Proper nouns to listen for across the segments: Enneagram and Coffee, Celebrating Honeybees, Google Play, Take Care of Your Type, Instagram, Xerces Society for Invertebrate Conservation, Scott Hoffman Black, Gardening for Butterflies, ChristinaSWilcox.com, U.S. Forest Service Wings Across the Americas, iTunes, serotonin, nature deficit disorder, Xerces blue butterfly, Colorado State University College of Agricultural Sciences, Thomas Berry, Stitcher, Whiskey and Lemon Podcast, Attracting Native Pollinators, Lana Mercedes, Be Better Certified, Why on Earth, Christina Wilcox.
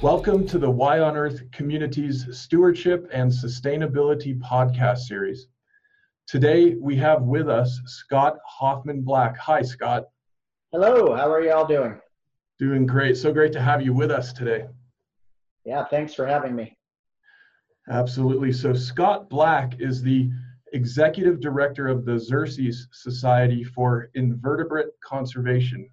Welcome to the Why on Earth Communities Stewardship and Sustainability podcast series. Today we have with us Scott Hoffman Black. Hi, Scott. Hello, how are you all doing? Doing great. So great to have you with us today. Yeah, thanks for having me. Absolutely. So Scott Black is the Executive Director of the Xerces Society for Invertebrate Conservation.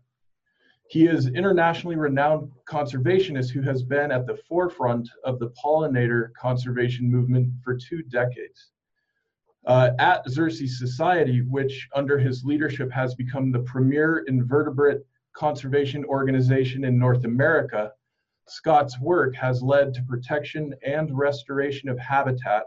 He is an internationally renowned conservationist who has been at the forefront of the pollinator conservation movement for 2 decades. At Xerces Society, which under his leadership has become the premier invertebrate conservation organization in North America, Scott's work has led to protection and restoration of habitat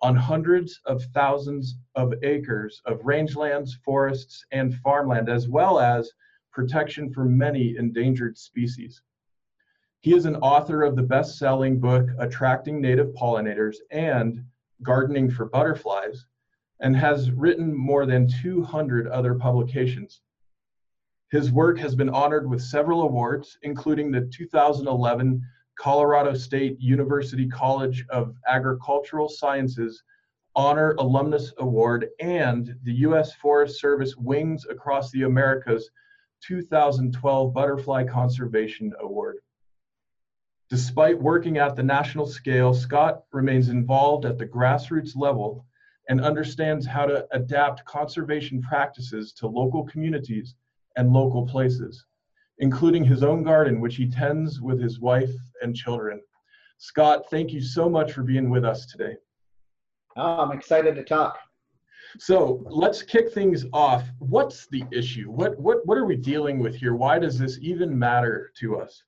on hundreds of thousands of acres of rangelands, forests, and farmland, as well as protection for many endangered species. He is an author of the best-selling book, Attracting Native Pollinators and Gardening for Butterflies, and has written more than 200 other publications. His work has been honored with several awards, including the 2011 Colorado State University College of Agricultural Sciences Honor Alumnus Award and the U.S. Forest Service Wings Across the Americas 2012 Butterfly Conservation Award. Despite working at the national scale, Scott remains involved at the grassroots level and understands how to adapt conservation practices to local communities and local places, including his own garden, which he tends with his wife and children. Scott, thank you so much for being with us today. Oh, I'm excited to talk. So let's kick things off. What's the issue? What are we dealing with here? Why does this even matter to us?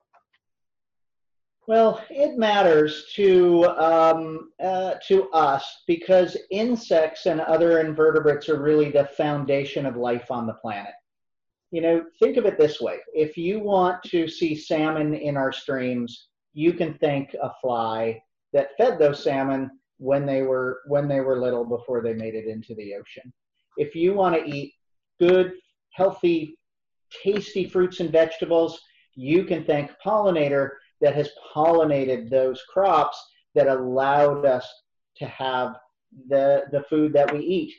Well, it matters to us because insects and other invertebrates are really the foundation of life on the planet. You know, think of it this way. If you want to see salmon in our streams, you can thank a fly that fed those salmon when they were little before they made it into the ocean. If you want to eat good, healthy, tasty fruits and vegetables, you can thank a pollinator that has pollinated those crops that allowed us to have the food that we eat.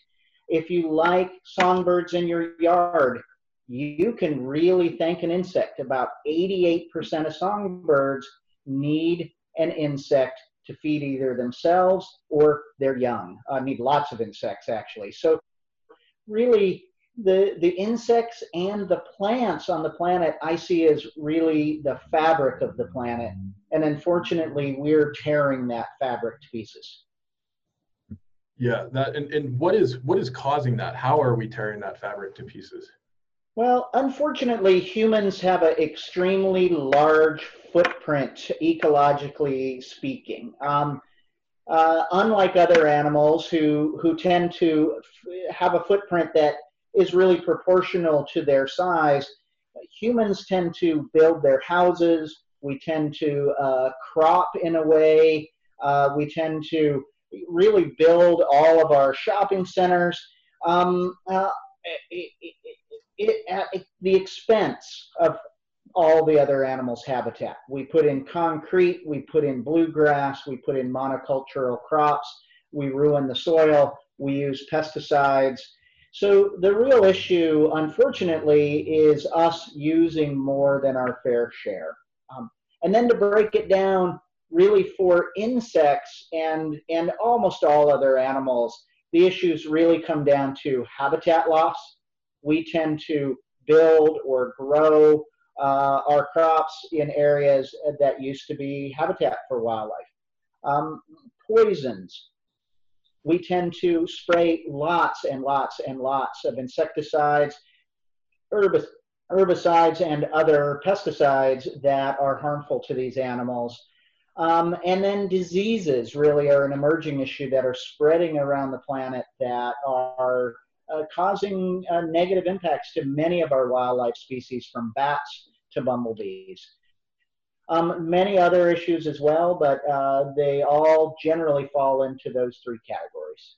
If you like songbirds in your yard, you can really thank an insect. About 88% of songbirds need an insect to feed either themselves or their young. I need lots of insects, actually. So really, the insects and the plants on the planet I see as really the fabric of the planet. And unfortunately, we're tearing that fabric to pieces. Yeah, and what is causing that? How are we tearing that fabric to pieces? Well, unfortunately, humans have an extremely large footprint, ecologically speaking. Unlike other animals who tend to have a footprint that is really proportional to their size, humans tend to build their houses. We tend to crop in a way. We tend to really build all of our shopping centers. At the expense of all the other animals' habitat. We put in concrete, we put in bluegrass, we put in monocultural crops, we ruin the soil, we use pesticides. So the real issue, unfortunately, is us using more than our fair share. And then to break it down, really for insects and almost all other animals, the issues really come down to habitat loss. We tend to build or grow our crops in areas that used to be habitat for wildlife. Poisons. We tend to spray lots and lots and lots of insecticides, herbicides, and other pesticides that are harmful to these animals. And then diseases really are an emerging issue that are spreading around the planet that are causing negative impacts to many of our wildlife species, from bats to bumblebees. Many other issues as well, but they all generally fall into those 3 categories.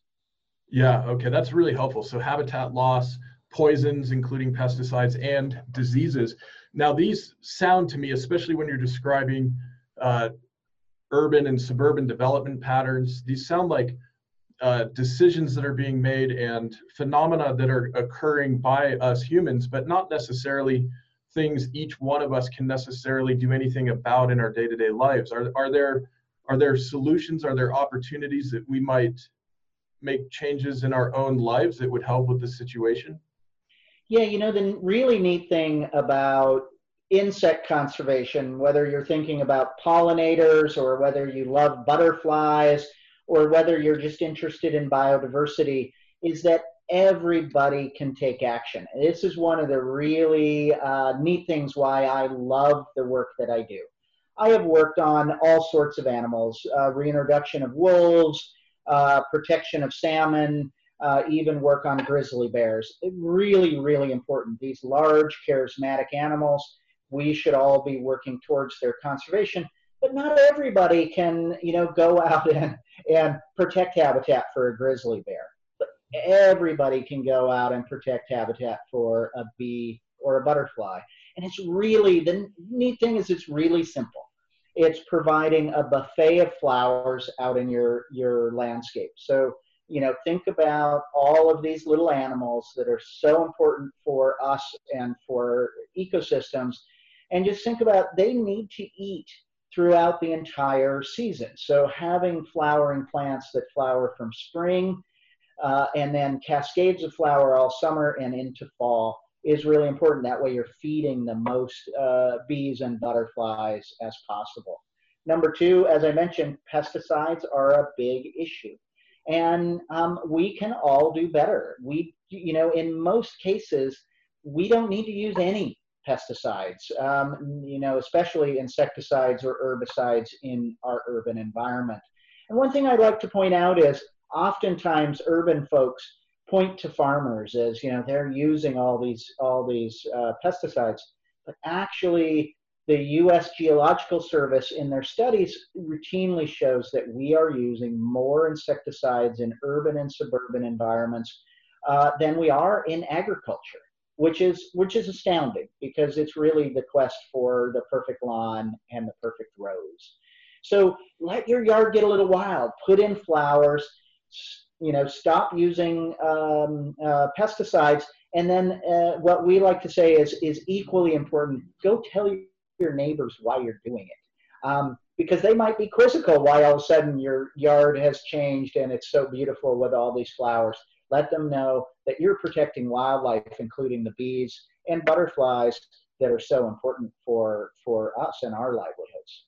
Yeah, okay, that's really helpful. So habitat loss, poisons, including pesticides, and diseases. Now these sound to me, especially when you're describing urban and suburban development patterns. These sound like decisions that are being made and phenomena that are occurring by us humans, but not necessarily things each one of us can necessarily do anything about in our day-to-day lives. Are there solutions? Are there opportunities that we might make changes in our own lives that would help with the situation? Yeah, you know, the really neat thing about insect conservation, whether you're thinking about pollinators or whether you love butterflies or whether you're just interested in biodiversity, is that everybody can take action. And this is one of the really neat things why I love the work that I do. I have worked on all sorts of animals, reintroduction of wolves, protection of salmon, even work on grizzly bears. Really, really important. These large charismatic animals, we should all be working towards their conservation, but not everybody can, you know, go out and protect habitat for a grizzly bear. But everybody can go out and protect habitat for a bee or a butterfly. And it's really, the neat thing is it's really simple. It's providing a buffet of flowers out in your landscape. So, you know, think about all of these little animals that are so important for us and for ecosystems, and just think about they need to eat throughout the entire season. So having flowering plants that flower from spring and then cascades of flower all summer and into fall is really important. That way you're feeding the most bees and butterflies as possible. Number two, as I mentioned, pesticides are a big issue. And we can all do better. We, you know, in most cases, we don't need to use any pesticides, you know, especially insecticides or herbicides in our urban environment. And one thing I'd like to point out is oftentimes urban folks point to farmers as, you know, they're using all these pesticides, but actually the U.S. Geological Service in their studies routinely shows that we are using more insecticides in urban and suburban environments than we are in agriculture, which is astounding, because it's really the quest for the perfect lawn and the perfect rows. So let your yard get a little wild, put in flowers, you know, stop using pesticides, and then what we like to say is equally important, go tell your neighbors why you're doing it. Because they might be quizzical why all of a sudden your yard has changed and it's so beautiful with all these flowers. Let them know that you're protecting wildlife, including the bees and butterflies that are so important for us and our livelihoods.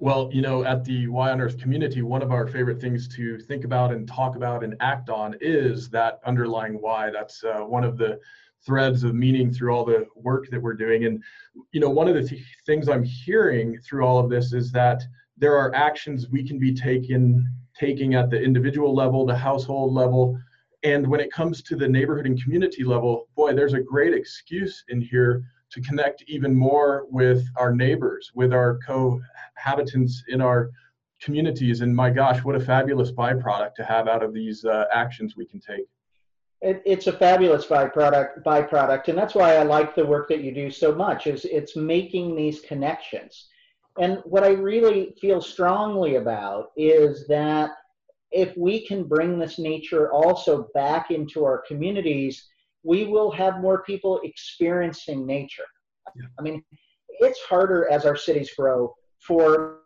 Well, you know, at the Why on Earth community, one of our favorite things to think about and talk about and act on is that underlying why. That's one of the threads of meaning through all the work that we're doing. And, you know, one of the things I'm hearing through all of this is that there are actions we can be taking at the individual level, the household level, and when it comes to the neighborhood and community level, boy, there's a great excuse in here to connect even more with our neighbors, with our cohabitants in our communities. And my gosh, what a fabulous byproduct to have out of these actions we can take. It's a fabulous byproduct, and that's why I like the work that you do so much, is it's making these connections. And what I really feel strongly about is that if we can bring this nature also back into our communities, we will have more people experiencing nature. Yeah. I mean, it's harder as our cities grow for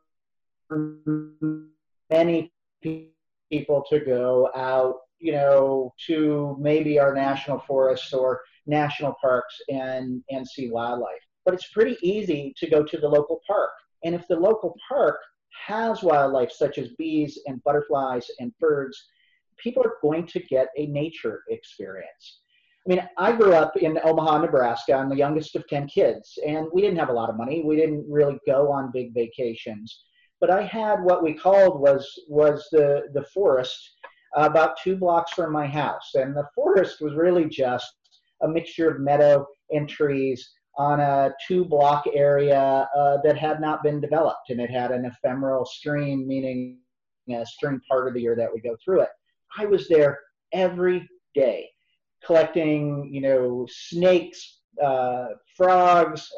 many people to go out, you know, to maybe our national forests or national parks and see wildlife. But it's pretty easy to go to the local park. And if the local park has wildlife such as bees and butterflies and birds, people are going to get a nature experience. I mean, I grew up in Omaha, Nebraska. I'm the youngest of 10 kids, and we didn't have a lot of money. We didn't really go on big vacations. But I had what we called was the forest, about 2 blocks from my house. And the forest was really just a mixture of meadow and trees on a 2-block area that had not been developed. And it had an ephemeral stream, meaning a stream part of the year that would go through it. I was there every day collecting, you know, snakes, frogs,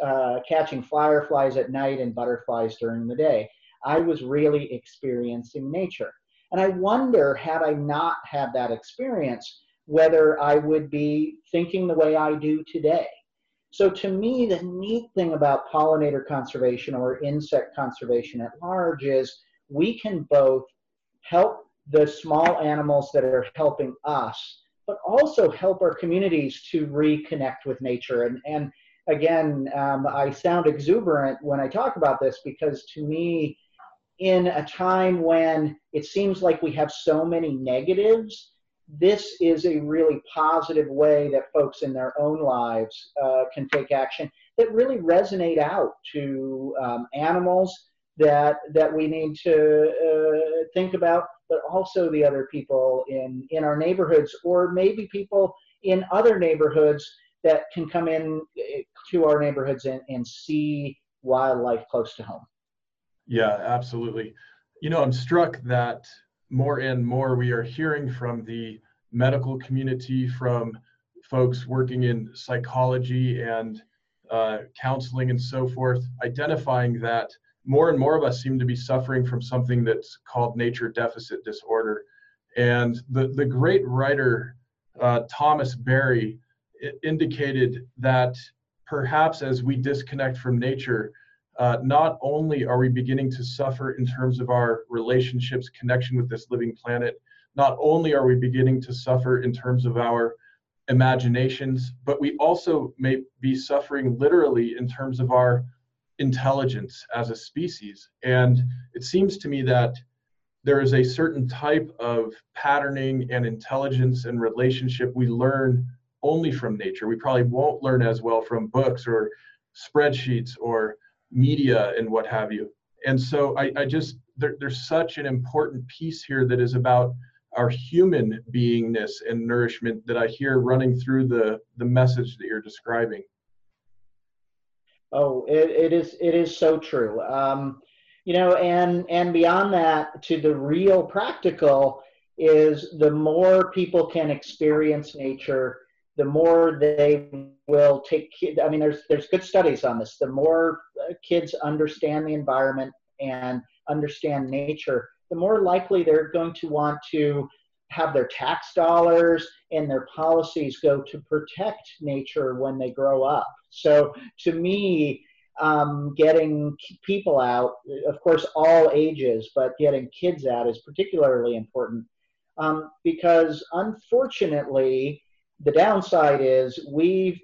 catching fireflies at night and butterflies during the day. I was really experiencing nature. And I wonder, had I not had that experience, whether I would be thinking the way I do today. So to me, the neat thing about pollinator conservation or insect conservation at large is we can both help the small animals that are helping us, but also help our communities to reconnect with nature. And again, I sound exuberant when I talk about this, because to me, in a time when it seems like we have so many negatives, this is a really positive way that folks in their own lives can take action that really resonate out to animals that we need to think about, but also the other people in our neighborhoods, or maybe people in other neighborhoods that can come in to our neighborhoods and see wildlife close to home. Yeah, absolutely. You know, I'm struck that more and more we are hearing from the medical community, from folks working in psychology and counseling and so forth, identifying that more and more of us seem to be suffering from something that's called nature deficit disorder. And the great writer, Thomas Berry, indicated that perhaps as we disconnect from nature, not only are we beginning to suffer in terms of our relationships, connection with this living planet, not only are we beginning to suffer in terms of our imaginations, but we also may be suffering literally in terms of our intelligence as a species. And it seems to me that there is a certain type of patterning and intelligence and relationship we learn only from nature. We probably won't learn as well from books or spreadsheets or media and what have you. And so I just, there's such an important piece here that is about our human beingness and nourishment that I hear running through the message that you're describing. Oh, it is so true. You know, and beyond that, to the real practical is the more people can experience nature, the more they will take kids. I mean, there's good studies on this. The more kids understand the environment and understand nature, the more likely they're going to want to have their tax dollars and their policies go to protect nature when they grow up. So to me, getting people out, of course, all ages, but getting kids out is particularly important because unfortunately, the downside is we've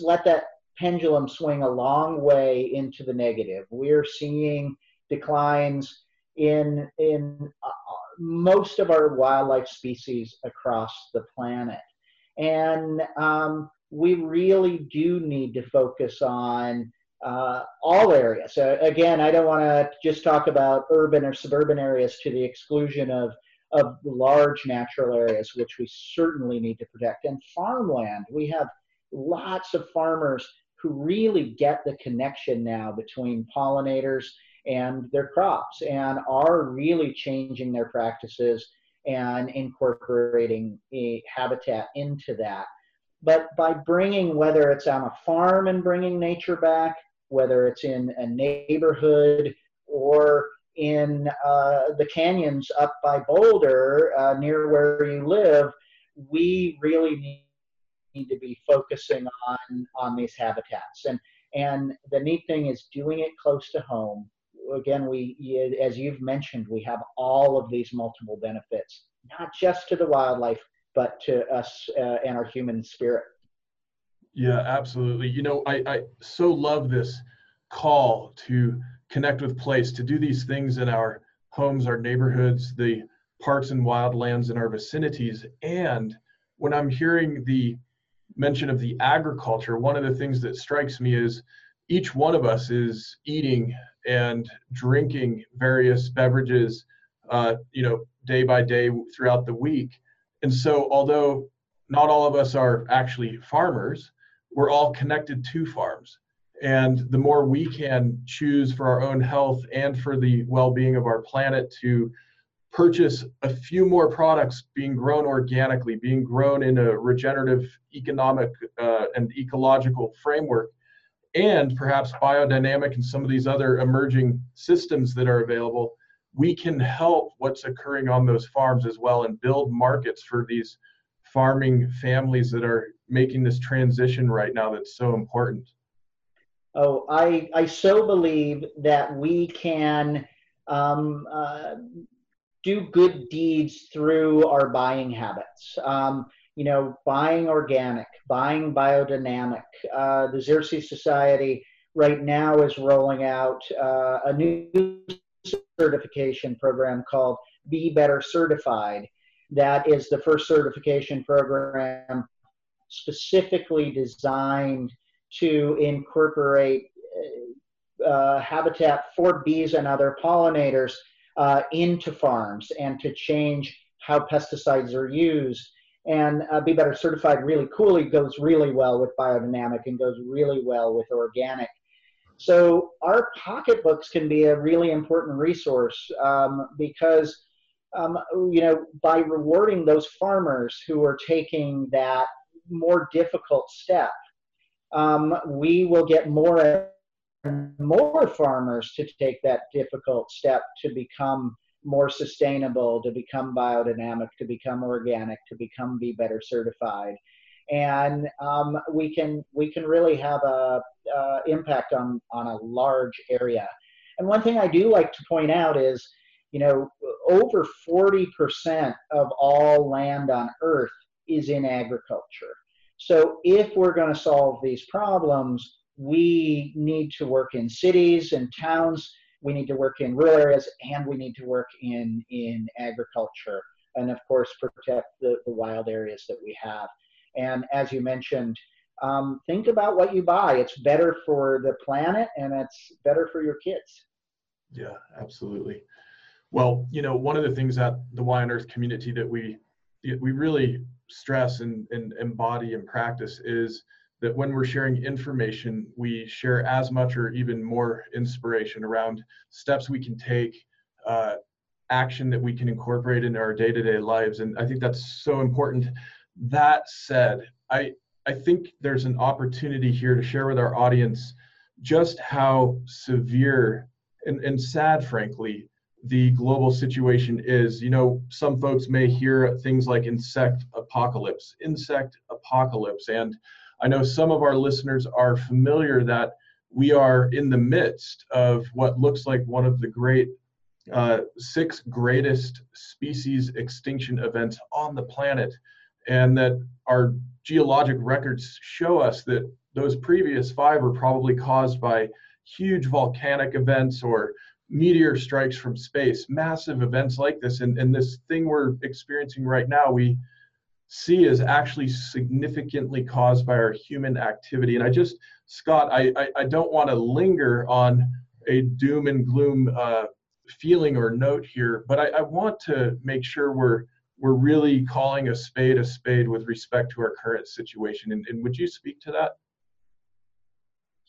let that pendulum swing a long way into the negative. We're seeing declines in most of our wildlife species across the planet. And we really do need to focus on all areas. So again, I don't want to just talk about urban or suburban areas to the exclusion of large natural areas, which we certainly need to protect. And farmland, we have lots of farmers who really get the connection now between pollinators and their crops and are really changing their practices and incorporating a habitat into that. But by bringing, whether it's on a farm and bringing nature back, whether it's in a neighborhood or in the canyons up by Boulder, near where you live, we really need to be focusing on these habitats. And the neat thing is doing it close to home. Again, as you've mentioned, we have all of these multiple benefits, not just to the wildlife, but to us and our human spirit. Yeah, absolutely. You know, I so love this call to connect with place, to do these things in our homes, our neighborhoods, the parks and wildlands in our vicinities. And when I'm hearing the mention of the agriculture, one of the things that strikes me is each one of us is eating and drinking various beverages, you know, day by day throughout the week. And so although not all of us are actually farmers, we're all connected to farms. And the more we can choose for our own health and for the well-being of our planet to purchase a few more products being grown organically, being grown in a regenerative economic and ecological framework, and perhaps biodynamic and some of these other emerging systems that are available, we can help what's occurring on those farms as well and build markets for these farming families that are making this transition right now that's so important. Oh, I so believe that we can do good deeds through our buying habits. You know, buying organic, buying biodynamic. The Xerces Society right now is rolling out a new certification program called Be Better Certified. That is the first certification program specifically designed to incorporate habitat for bees and other pollinators into farms and to change how pesticides are used. And Be Better Certified really coolly goes really well with biodynamic and goes really well with organic. So our pocketbooks can be a really important resource because you know, by rewarding those farmers who are taking that more difficult step, we will get more and more farmers to take that difficult step to become more sustainable, to become biodynamic, to become organic, to become Be Better Certified. And we can really have a impact on a large area. And one thing I do like to point out is, you know, over 40% of all land on Earth is in agriculture. So if we're going to solve these problems, we need to work in cities and towns, we need to work in rural areas, and we need to work in agriculture, and of course protect the wild areas that we have. And as you mentioned, think about what you buy. It's better for the planet and it's better for your kids. Yeah, absolutely. Well, you know, one of the things that the Why on Earth community that we really stress and embody and practice is that when we're sharing information, we share as much or even more inspiration around steps we can take, action that we can incorporate into our day-to-day lives. And I think that's so important. That said, I think there's an opportunity here to share with our audience just how severe and sad, frankly, the global situation is. You know, some folks may hear things like insect apocalypse, and I know some of our listeners are familiar that we are in the midst of what looks like one of the great six greatest species extinction events on the planet, and that our geologic records show us that those previous five are probably caused by huge volcanic events or meteor strikes from space, massive events like this. And this thing we're experiencing right now, we see is actually significantly caused by our human activity. And I just, Scott, I don't want to linger on a doom and gloom feeling or note here, but I want to make sure we're really calling a spade with respect to our current situation. And would you speak to that?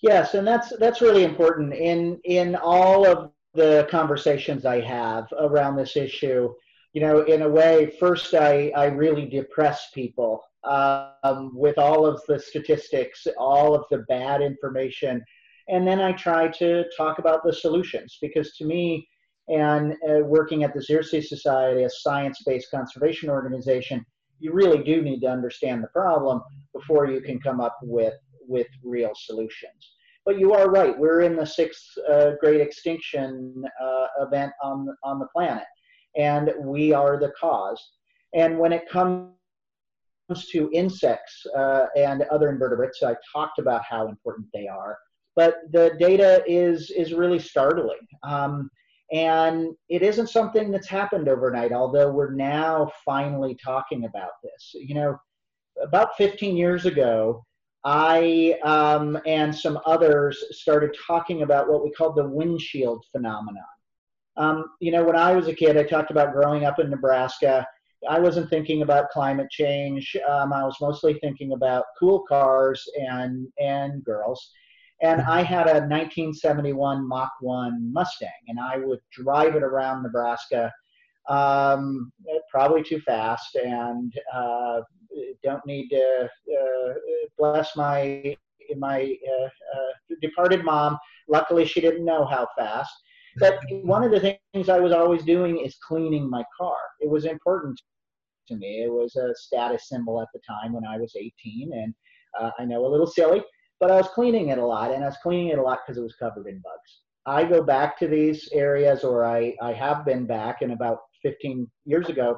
Yes, and that's really important. In all of the conversations I have around this issue, you know, in a way, first I really depress people with all of the statistics, all of the bad information, and then I try to talk about the solutions, because to me, and working at the Xerces Society, a science-based conservation organization, you really do need to understand the problem before you can come up with real solutions. But you are right, we're in the sixth great extinction event on the planet. And we are the cause. And when it comes to insects and other invertebrates, I talked about how important they are, but the data is really startling. And it isn't something that's happened overnight, although we're now finally talking about this. You know, about 15 years ago, I and some others started talking about what we call the windshield phenomenon. You know, when I was a kid, I talked about growing up in Nebraska. I wasn't thinking about climate change. I was mostly thinking about cool cars and girls. And I had a 1971 Mach 1 Mustang, and I would drive it around Nebraska probably too fast, and don't need to bless my departed mom. Luckily, she didn't know how fast. But one of the things I was always doing is cleaning my car. It was important to me. It was a status symbol at the time when I was 18, and I know a little silly, but I was cleaning it a lot, and I was cleaning it a lot because it was covered in bugs. I go back to these areas, or I have been back, and about 15 years ago,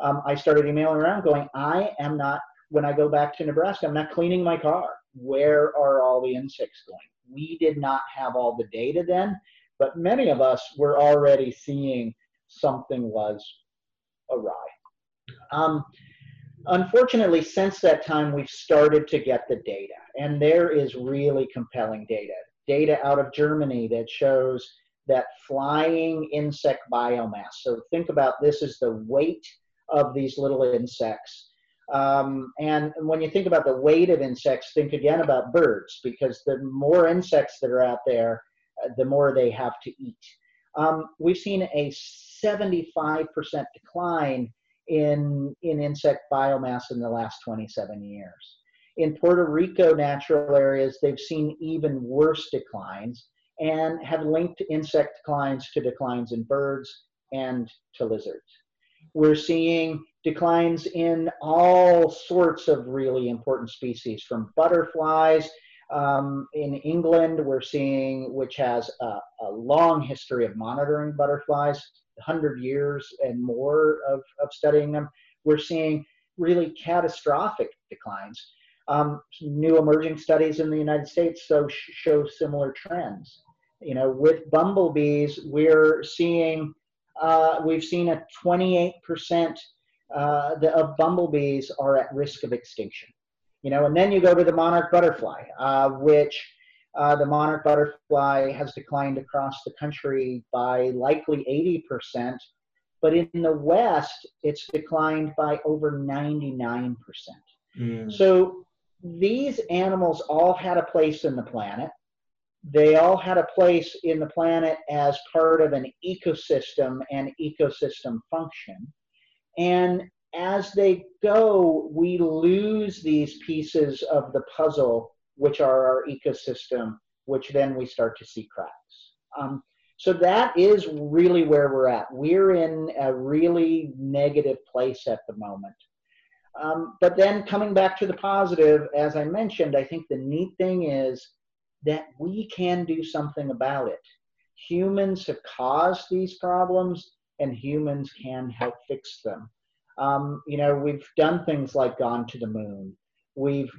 I started emailing around going, I am not, when I go back to Nebraska, I'm not cleaning my car. Where are all the insects going? We did not have all the data then, but many of us were already seeing something was awry. Unfortunately, since that time, we've started to get the data, and there is really compelling data. Data out of Germany that shows that flying insect biomass, so think about this as the weight of these little insects. And when you think about the weight of insects, think again about birds, because the more insects that are out there, the more they have to eat. We've seen a 75% decline in insect biomass in the last 27 years. In Puerto Rico natural areas, they've seen even worse declines and have linked insect declines to declines in birds and to lizards. We're seeing declines in all sorts of really important species, from butterflies. In England, we're seeing, which has a long history of monitoring butterflies, 100 years and more of studying them, we're seeing really catastrophic declines. New emerging studies in the United States show similar trends. You know, with bumblebees, we're seeing, we've seen a 28% of bumblebees are at risk of extinction. You know, and then you go to the monarch butterfly, which the monarch butterfly has declined across the country by likely 80%, but in the West, it's declined by over 99%. Mm. So these animals all had a place in the planet. They all had a place in the planet as part of an ecosystem and ecosystem function. And as they go, we lose these pieces of the puzzle, which are our ecosystem, which then we start to see cracks. So that is really where we're at. We're in a really negative place at the moment. But then coming back to the positive, as I mentioned, I think the neat thing is that we can do something about it. Humans have caused these problems, and humans can help fix them. You know, we've done things like gone to the moon. We've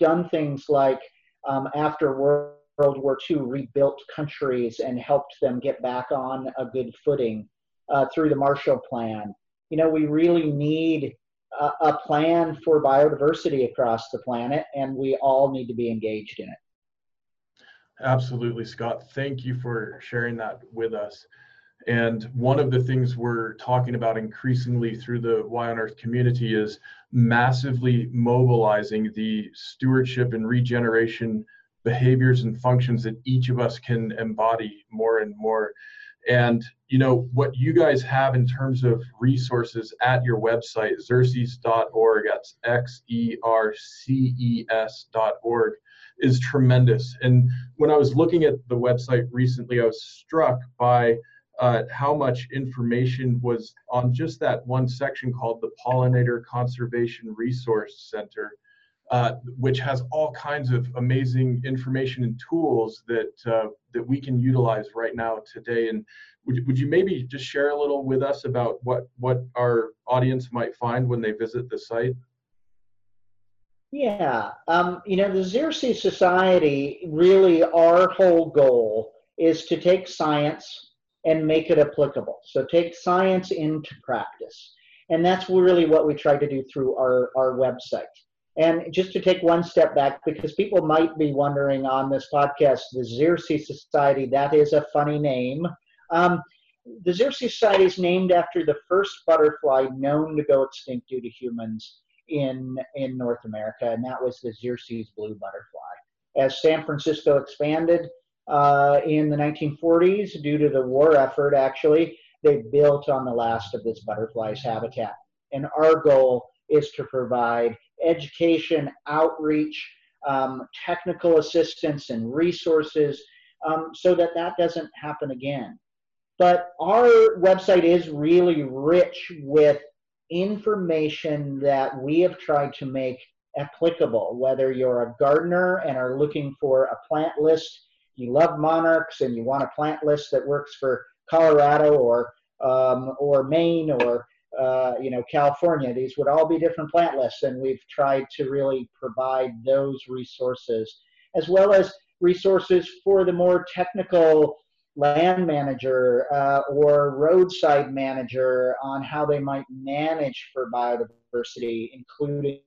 done things like, after World War II, rebuilt countries and helped them get back on a good footing through the Marshall Plan. You know, we really need a plan for biodiversity across the planet, and we all need to be engaged in it. Absolutely, Scott. Thank you for sharing that with us. And one of the things we're talking about increasingly through the Why on Earth community is massively mobilizing the stewardship and regeneration behaviors and functions that each of us can embody more and more. And, you know, what you guys have in terms of resources at your website, xerces.org, that's Xerces.org, is tremendous. And when I was looking at the website recently, I was struck by how much information was on just that one section called the Pollinator Conservation Resource Center, which has all kinds of amazing information and tools that that we can utilize right now today. And would you maybe just share a little with us about what our audience might find when they visit the site? Yeah, you know, the Xerces Society, really our whole goal is to take science and make it applicable. So take science into practice. And that's really what we try to do through our website. And just to take one step back, because people might be wondering on this podcast, the Xerces Society, that is a funny name. The Xerces Society is named after the first butterfly known to go extinct due to humans in North America, and that was the Xerces blue butterfly. As San Francisco expanded, in the 1940s, due to the war effort, actually, They've built on the last of this butterfly's habitat. And our goal is to provide education, outreach, technical assistance and resources so that that doesn't happen again. But our website is really rich with information that we have tried to make applicable, whether you're a gardener and are looking for a plant list, you love monarchs and you want a plant list that works for Colorado or Maine or you know, California. These would all be different plant lists, and we've tried to really provide those resources, as well as resources for the more technical land manager or roadside manager on how they might manage for biodiversity, including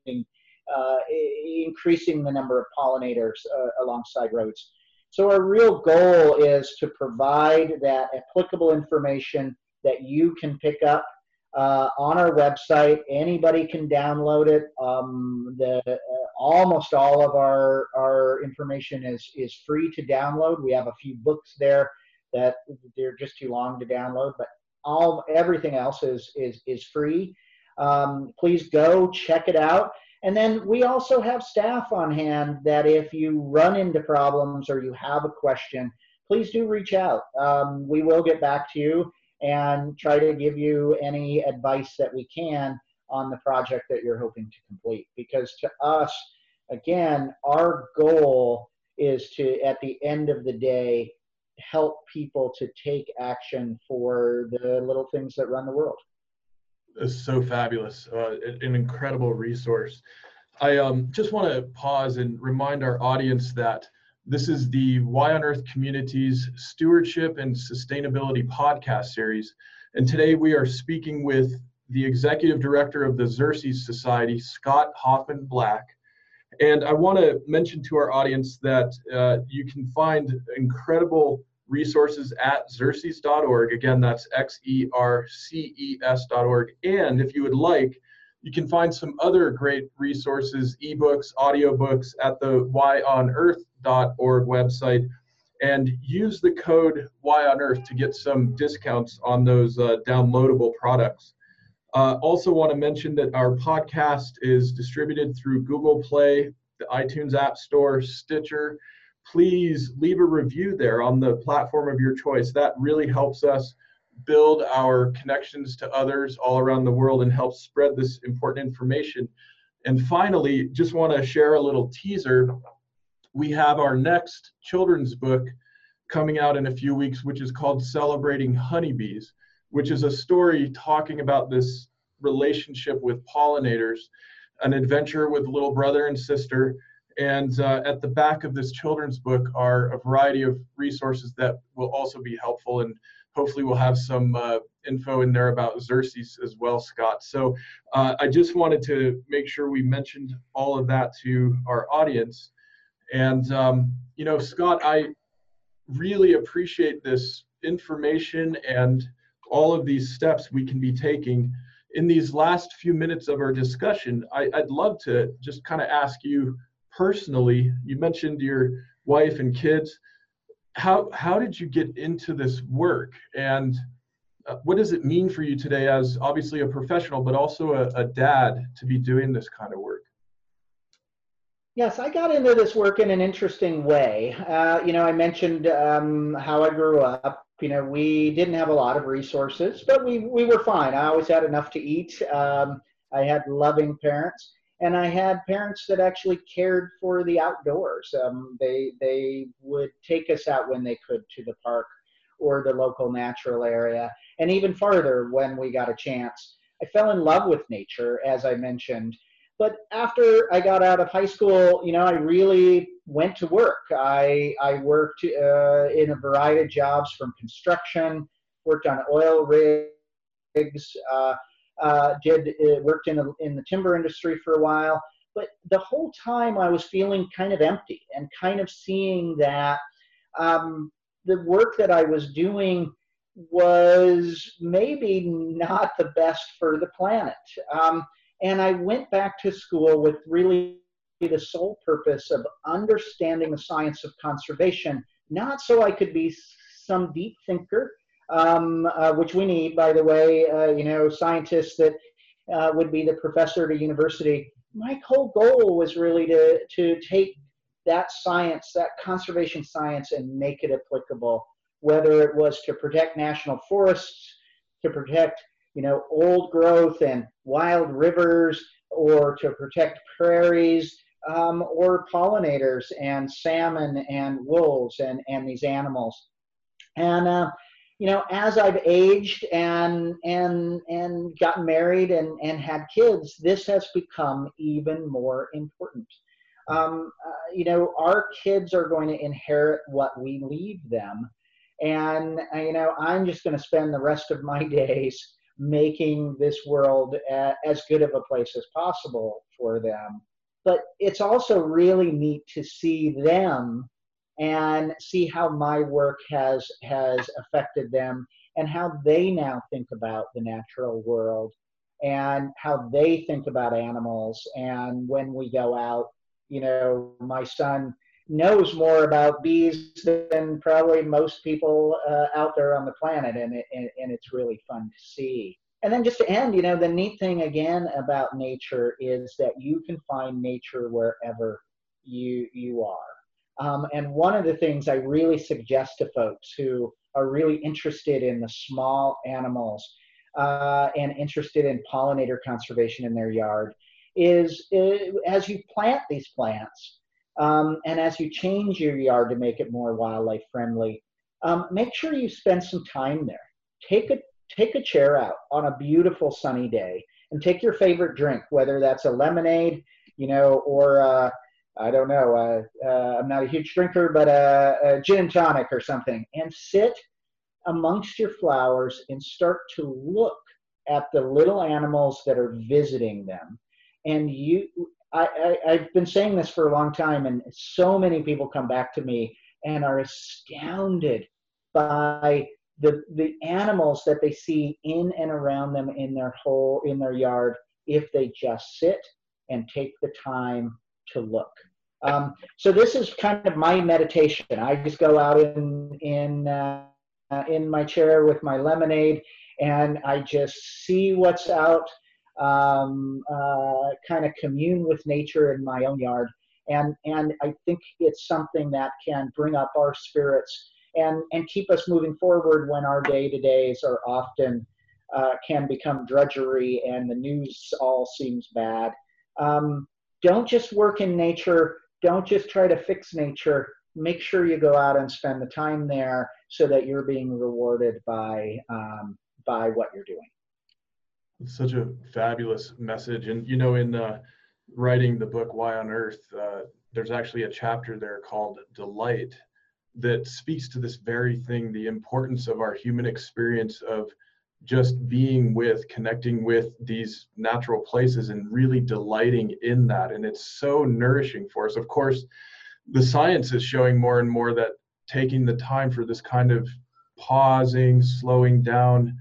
increasing the number of pollinators alongside roads. So our real goal is to provide that applicable information that you can pick up on our website. Anybody can download it. Almost all of our information is free to download. We have a few books there that they're just too long to download, but everything else is free. Please go check it out. And then we also have staff on hand that if you run into problems or you have a question, please do reach out. We will get back to you and try to give you any advice that we can on the project that you're hoping to complete. Because to us, again, our goal is to, at the end of the day, help people to take action for the little things that run the world. It's so fabulous, an incredible resource. I just want to pause and remind our audience that this is the Why on Earth Community's Stewardship and Sustainability podcast series. And today we are speaking with the Executive Director of the Xerces Society, Scott Hoffman Black. And I want to mention to our audience that you can find incredible resources at xerces.org. Again, that's Xerces.org. And if you would like, you can find some other great resources, ebooks, audiobooks at the whyonearth.org website, and use the code WhyOnEarth to get some discounts on those downloadable products. Also want to mention that our podcast is distributed through Google Play, the iTunes App Store, Stitcher. Please leave a review there on the platform of your choice. That really helps us build our connections to others all around the world and help spread this important information. And finally, just want to share a little teaser. We have our next children's book coming out in a few weeks, which is called Celebrating Honeybees, which is a story talking about this relationship with pollinators, an adventure with little brother and sister. And at the back of this children's book are a variety of resources that will also be helpful, and hopefully we'll have some info in there about Xerces as well, Scott. So I just wanted to make sure we mentioned all of that to our audience. And, you know, Scott, I really appreciate this information and all of these steps we can be taking. In these last few minutes of our discussion, I'd love to just kind of ask you, personally, you mentioned your wife and kids. How did you get into this work, and what does it mean for you today as obviously a professional, but also a dad, to be doing this kind of work? Yes, I got into this work in an interesting way. You know, I mentioned how I grew up. You know, we didn't have a lot of resources, but we were fine. I always had enough to eat. I had loving parents. And I had parents that actually cared for the outdoors. They would take us out when they could to the park or the local natural area, and even farther when we got a chance. I fell in love with nature, as I mentioned. But after I got out of high school, you know, I really went to work. I worked in a variety of jobs, from construction, worked on oil rigs, worked in the timber industry for a while, but the whole time I was feeling kind of empty and kind of seeing that the work that I was doing was maybe not the best for the planet. And I went back to school with really the sole purpose of understanding the science of conservation, not so I could be some deep thinker, which we need, by the way, you know, scientists that would be the professor at a university. My whole goal was really to take that science, that conservation science, and make it applicable, whether it was to protect national forests, to protect, you know, old growth and wild rivers, or to protect prairies, or pollinators and salmon and wolves and these animals. And you know, as I've aged and gotten married and had kids, this has become even more important. You know, our kids are going to inherit what we leave them. And, you know, I'm just going to spend the rest of my days making this world as good of a place as possible for them. But it's also really neat to see them and see how my work has affected them and how they now think about the natural world and how they think about animals. And when we go out, you know, my son knows more about bees than probably most people out there on the planet, and it's really fun to see. And then just to end, you know, the neat thing again about nature is that you can find nature wherever you are. And one of the things I really suggest to folks who are really interested in the small animals and interested in pollinator conservation in their yard is, as you plant these plants, and as you change your yard to make it more wildlife friendly, make sure you spend some time there. Take a chair out on a beautiful sunny day and take your favorite drink, whether that's a lemonade, you know, or I don't know, I'm not a huge drinker, but a gin and tonic or something, and sit amongst your flowers and start to look at the little animals that are visiting them. And I've been saying this for a long time, and so many people come back to me and are astounded by the animals that they see in and around them in their yard, if they just sit and take the time to look. So this is kind of my meditation. I just go out in my chair with my lemonade, and I just see what's out. Kind of commune with nature in my own yard, and I think it's something that can bring up our spirits and keep us moving forward when our day-to-days are often can become drudgery and the news all seems bad. Don't just work in nature. Don't just try to fix nature. Make sure you go out and spend the time there so that you're being rewarded by what you're doing. Such a fabulous message. And you know, in writing the book Why on Earth, there's actually a chapter there called Delight that speaks to this very thing, the importance of our human experience of just being with, connecting with these natural places and really delighting in that. And it's so nourishing for us. Of course, the science is showing more and more that taking the time for this kind of pausing, slowing down,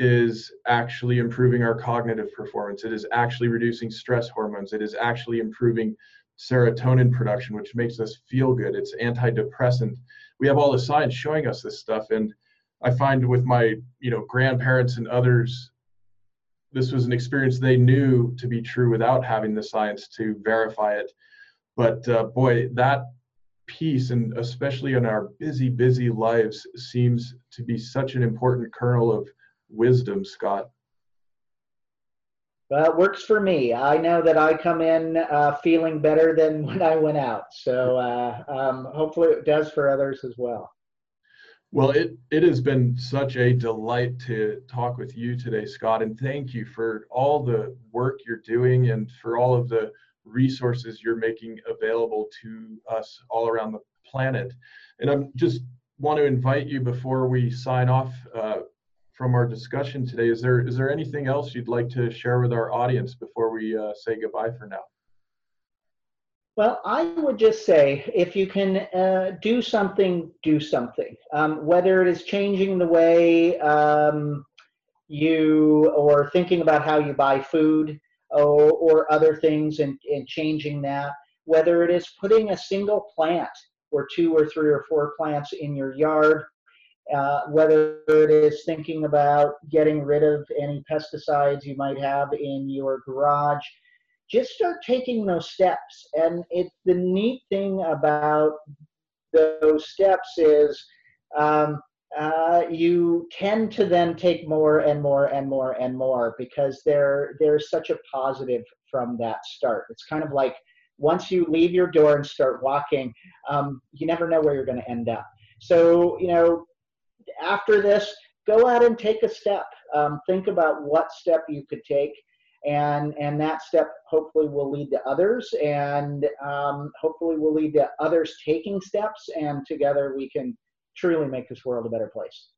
is actually improving our cognitive performance. It is actually reducing stress hormones. It is actually improving serotonin production, which makes us feel good. It's antidepressant. We have all the science showing us this stuff. And I find with my, you know, grandparents and others, this was an experience they knew to be true without having the science to verify it. But boy, that piece, and especially in our busy, busy lives, seems to be such an important kernel of wisdom, Scott. Well, it works for me. I know that I come in feeling better than when I went out. So hopefully it does for others as well. Well, it has been such a delight to talk with you today, Scott, and thank you for all the work you're doing and for all of the resources you're making available to us all around the planet. And I'm just want to invite you before we sign off from our discussion today, is there anything else you'd like to share with our audience before we say goodbye for now? Well, I would just say, if you can do something, do something. Whether it is changing the way or thinking about how you buy food or other things and changing that, whether it is putting a single plant or two or three or four plants in your yard whether it is thinking about getting rid of any pesticides you might have in your garage. Just start taking those steps. And it's the neat thing about those steps is you tend to then take more and more and more and more, because there's such a positive from that start. It's kind of like once you leave your door and start walking, you never know where you're going to end up. So, you know, after this, go out and take a step. Think about what step you could take. And that step hopefully will lead to others, and hopefully will lead to others taking steps, and together we can truly make this world a better place.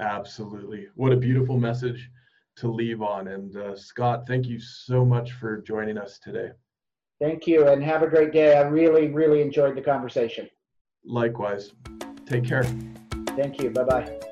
Absolutely. What a beautiful message to leave on. And Scott, thank you so much for joining us today. Thank you, and have a great day. I really, really enjoyed the conversation. Likewise. Take care. Thank you. Bye-bye.